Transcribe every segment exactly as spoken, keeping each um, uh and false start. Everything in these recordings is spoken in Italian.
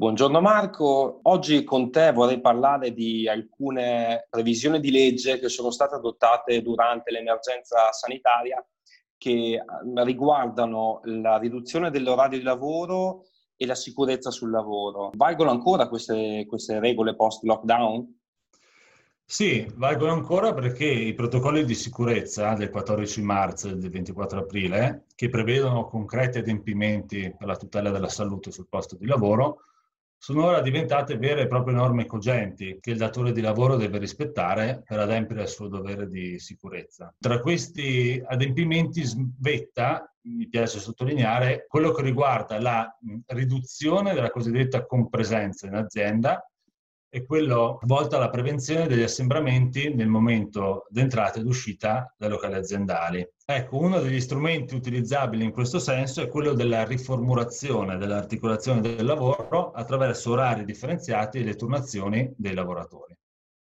Buongiorno Marco, oggi con te vorrei parlare di alcune previsioni di legge che sono state adottate durante l'emergenza sanitaria che riguardano la riduzione dell'orario di lavoro e la sicurezza sul lavoro. Valgono ancora queste, queste regole post-lockdown? Sì, valgono ancora perché i protocolli di sicurezza del quattordici marzo e del ventiquattro aprile, che prevedono concreti adempimenti per la tutela della salute sul posto di lavoro, sono ora diventate vere e proprie norme cogenti che il datore di lavoro deve rispettare per adempiere al suo dovere di sicurezza. Tra questi adempimenti svetta, mi piace sottolineare, quello che riguarda la riduzione della cosiddetta compresenza in azienda e quello volto alla prevenzione degli assembramenti nel momento d'entrata ed uscita dai locali aziendali. Ecco, uno degli strumenti utilizzabili in questo senso è quello della riformulazione dell'articolazione del lavoro attraverso orari differenziati e le turnazioni dei lavoratori.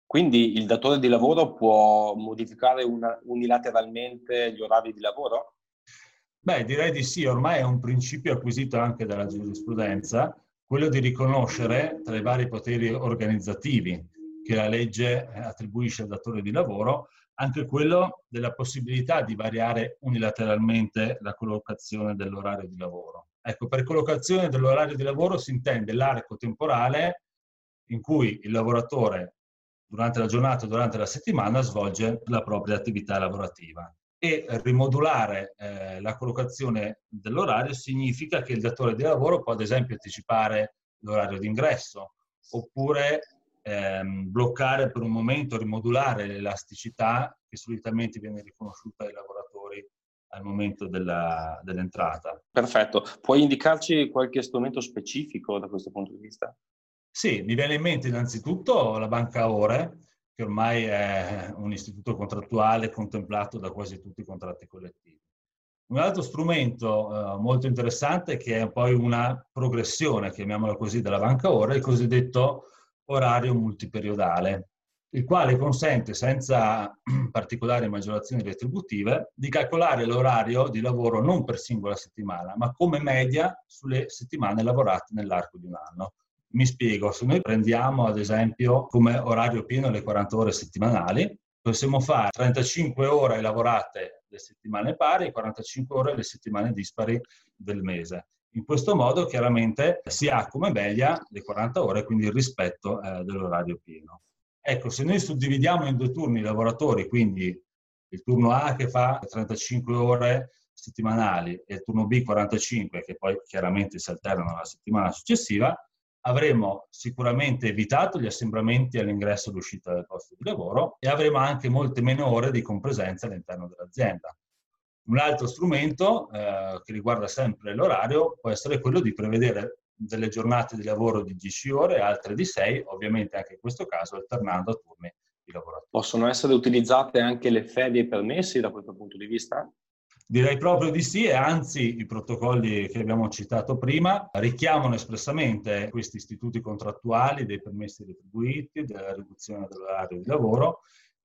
Quindi il datore di lavoro può modificare una, unilateralmente gli orari di lavoro? Beh, direi di sì, ormai è un principio acquisito anche dalla giurisprudenza, quello di riconoscere tra i vari poteri organizzativi che la legge attribuisce al datore di lavoro anche quello della possibilità di variare unilateralmente la collocazione dell'orario di lavoro. Ecco, per collocazione dell'orario di lavoro si intende l'arco temporale in cui il lavoratore durante la giornata o durante la settimana svolge la propria attività lavorativa. E rimodulare eh, la collocazione dell'orario significa che il datore di lavoro può ad esempio anticipare l'orario d'ingresso oppure ehm, bloccare per un momento, rimodulare l'elasticità che solitamente viene riconosciuta ai lavoratori al momento della, dell'entrata. Perfetto. Puoi indicarci qualche strumento specifico da questo punto di vista? Sì, mi viene in mente innanzitutto la banca ore, che ormai è un istituto contrattuale contemplato da quasi tutti i contratti collettivi. Un altro strumento eh, molto interessante, che è poi una progressione, chiamiamola così, della banca ora, è il cosiddetto orario multiperiodale, il quale consente, senza particolari maggiorazioni retributive, di calcolare l'orario di lavoro non per singola settimana, ma come media sulle settimane lavorate nell'arco di un anno. Mi spiego, se noi prendiamo ad esempio come orario pieno le quaranta ore settimanali, possiamo fare trentacinque ore lavorate le settimane pari e quarantacinque ore le settimane dispari del mese. In questo modo chiaramente si ha come media le quaranta ore, quindi il rispetto eh, dell'orario pieno. Ecco, se noi suddividiamo in due turni i lavoratori, quindi il turno A che fa trentacinque ore settimanali e il turno B quarantacinque, che poi chiaramente si alternano la settimana successiva, avremo sicuramente evitato gli assembramenti all'ingresso e all'uscita del posto di lavoro e avremo anche molte meno ore di compresenza all'interno dell'azienda. Un altro strumento eh, che riguarda sempre l'orario può essere quello di prevedere delle giornate di lavoro di dieci ore, altre di sei, ovviamente anche in questo caso alternando a turni di lavoro. Possono essere utilizzate anche le ferie e permessi da questo punto di vista? Direi proprio di sì, e anzi i protocolli che abbiamo citato prima richiamano espressamente questi istituti contrattuali dei permessi retribuiti, della riduzione dell'orario di lavoro,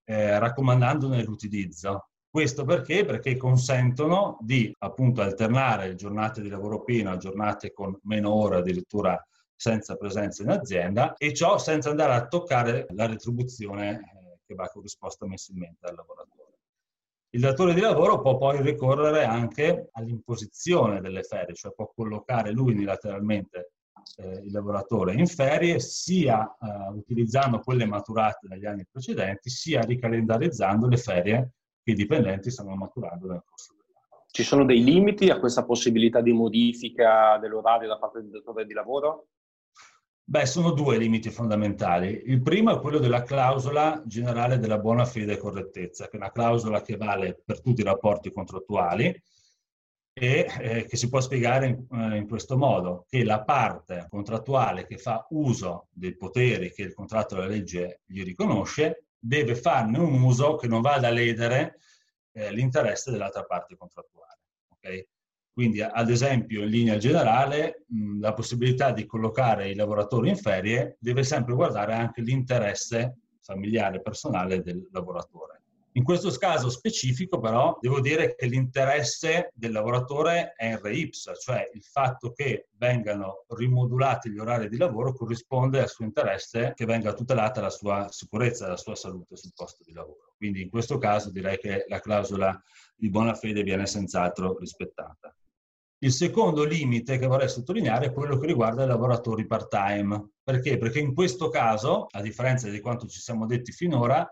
eh, raccomandandone l'utilizzo. Questo perché? Perché consentono di appunto alternare giornate di lavoro pieno a giornate con meno ore, addirittura senza presenza in azienda, e ciò senza andare a toccare la retribuzione eh, che va corrisposta mensilmente al lavoratore. Il datore di lavoro può poi ricorrere anche all'imposizione delle ferie, cioè può collocare lui unilateralmente eh, il lavoratore in ferie, sia eh, utilizzando quelle maturate negli anni precedenti, sia ricalendarizzando le ferie che i dipendenti stanno maturando nel corso dell'anno. Ci sono dei limiti a questa possibilità di modifica dell'orario da parte del datore di lavoro? Beh, sono due limiti fondamentali. Il primo è quello della clausola generale della buona fede e correttezza, che è una clausola che vale per tutti i rapporti contrattuali e eh, che si può spiegare in, eh, in questo modo, che la parte contrattuale che fa uso dei poteri che il contratto e la legge gli riconosce deve farne un uso che non vada a ledere eh, l'interesse dell'altra parte contrattuale. Okay? Quindi, ad esempio, in linea generale, la possibilità di collocare i lavoratori in ferie deve sempre guardare anche l'interesse familiare e personale del lavoratore. In questo caso specifico però devo dire che l'interesse del lavoratore è in re ipsa, cioè il fatto che vengano rimodulati gli orari di lavoro corrisponde al suo interesse che venga tutelata la sua sicurezza, la sua salute sul posto di lavoro. Quindi in questo caso direi che la clausola di buona fede viene senz'altro rispettata. Il secondo limite che vorrei sottolineare è quello che riguarda i lavoratori part-time. Perché? Perché in questo caso, a differenza di quanto ci siamo detti finora,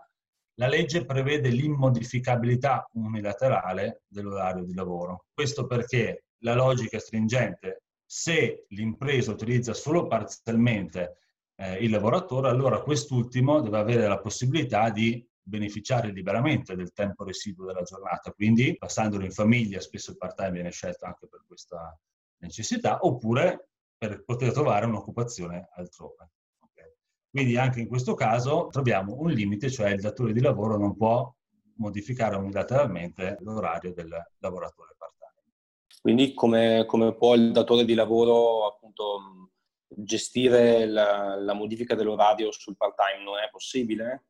la legge prevede l'immodificabilità unilaterale dell'orario di lavoro. Questo perché la logica è stringente. Se l'impresa utilizza solo parzialmente eh, il lavoratore, allora quest'ultimo deve avere la possibilità di beneficiare liberamente del tempo residuo della giornata, quindi passandolo in famiglia, spesso il part-time viene scelto anche per questa necessità, oppure per poter trovare un'occupazione altrove. Quindi anche in questo caso troviamo un limite, cioè il datore di lavoro non può modificare unilateralmente l'orario del lavoratore part-time. Quindi come, come può il datore di lavoro appunto gestire la, la modifica dell'orario sul part-time? Non è possibile?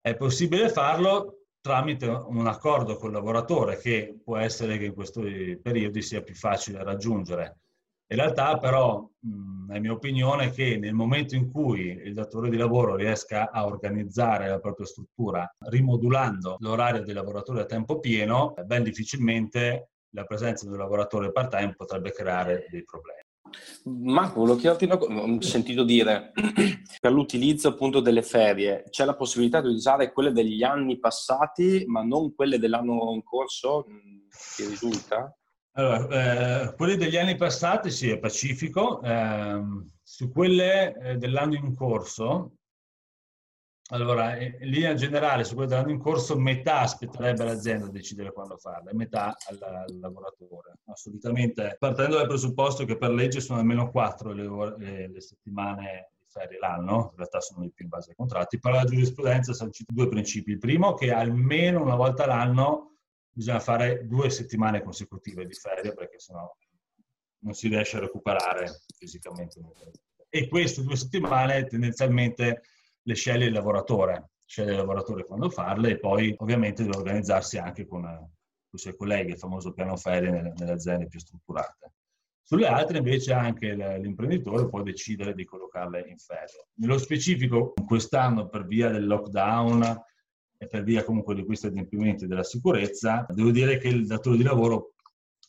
È possibile farlo tramite un accordo col lavoratore, che può essere che in questi periodi sia più facile raggiungere. In realtà però mh, è mia opinione che nel momento in cui il datore di lavoro riesca a organizzare la propria struttura rimodulando l'orario dei lavoratori a tempo pieno, ben difficilmente la presenza di un lavoratore part-time potrebbe creare dei problemi. Marco, volevo chiederti una cosa, ho sentito dire per l'utilizzo appunto delle ferie c'è la possibilità di usare quelle degli anni passati ma non quelle dell'anno in corso, ti risulta? Allora, eh, quelli degli anni passati sì, è pacifico, eh, su quelle eh, dell'anno in corso, allora in linea generale su quelle dell'anno in corso metà aspetterebbe l'azienda a decidere quando farla e metà al, al lavoratore, assolutamente, partendo dal presupposto che per legge sono almeno quattro le, le, le settimane di ferie l'anno, in realtà sono di più in base ai contratti, però la giurisprudenza ha sancito due principi, il primo che almeno una volta l'anno bisogna fare due settimane consecutive di ferie perché sennò non si riesce a recuperare fisicamente. E queste due settimane tendenzialmente le sceglie il lavoratore, sceglie il lavoratore quando farle e poi ovviamente deve organizzarsi anche con, con i suoi colleghi, il famoso piano ferie nelle, nelle aziende più strutturate. Sulle altre invece anche l'imprenditore può decidere di collocarle in ferie. Nello specifico quest'anno per via del lockdown e per via comunque di questi adempimenti della sicurezza, devo dire che il datore di lavoro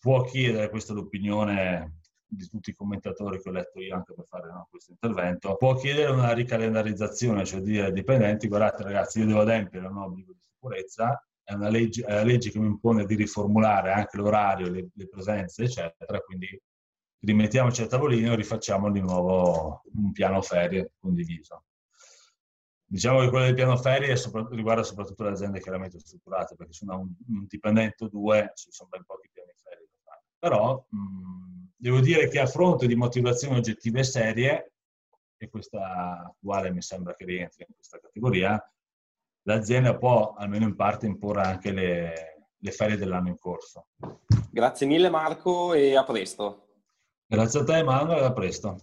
può chiedere, questa è l'opinione di tutti i commentatori che ho letto io anche per fare no, questo intervento, può chiedere una ricalendarizzazione, cioè dire ai dipendenti guardate ragazzi io devo adempiere un obbligo di sicurezza, è una legge, è la legge che mi impone di riformulare anche l'orario, le, le presenze eccetera, quindi rimettiamoci al tavolino e rifacciamo di nuovo un piano ferie condiviso. Diciamo che quello del piano ferie riguarda soprattutto le aziende chiaramente strutturate, perché sono un, un dipendente o due, ci sono ben pochi piani ferie da fare. Però mh, devo dire che a fronte di motivazioni oggettive e serie, e questa attuale mi sembra che rientri in questa categoria, l'azienda può almeno in parte imporre anche le, le ferie dell'anno in corso. Grazie mille Marco e a presto. Grazie a te Emanuele, a presto.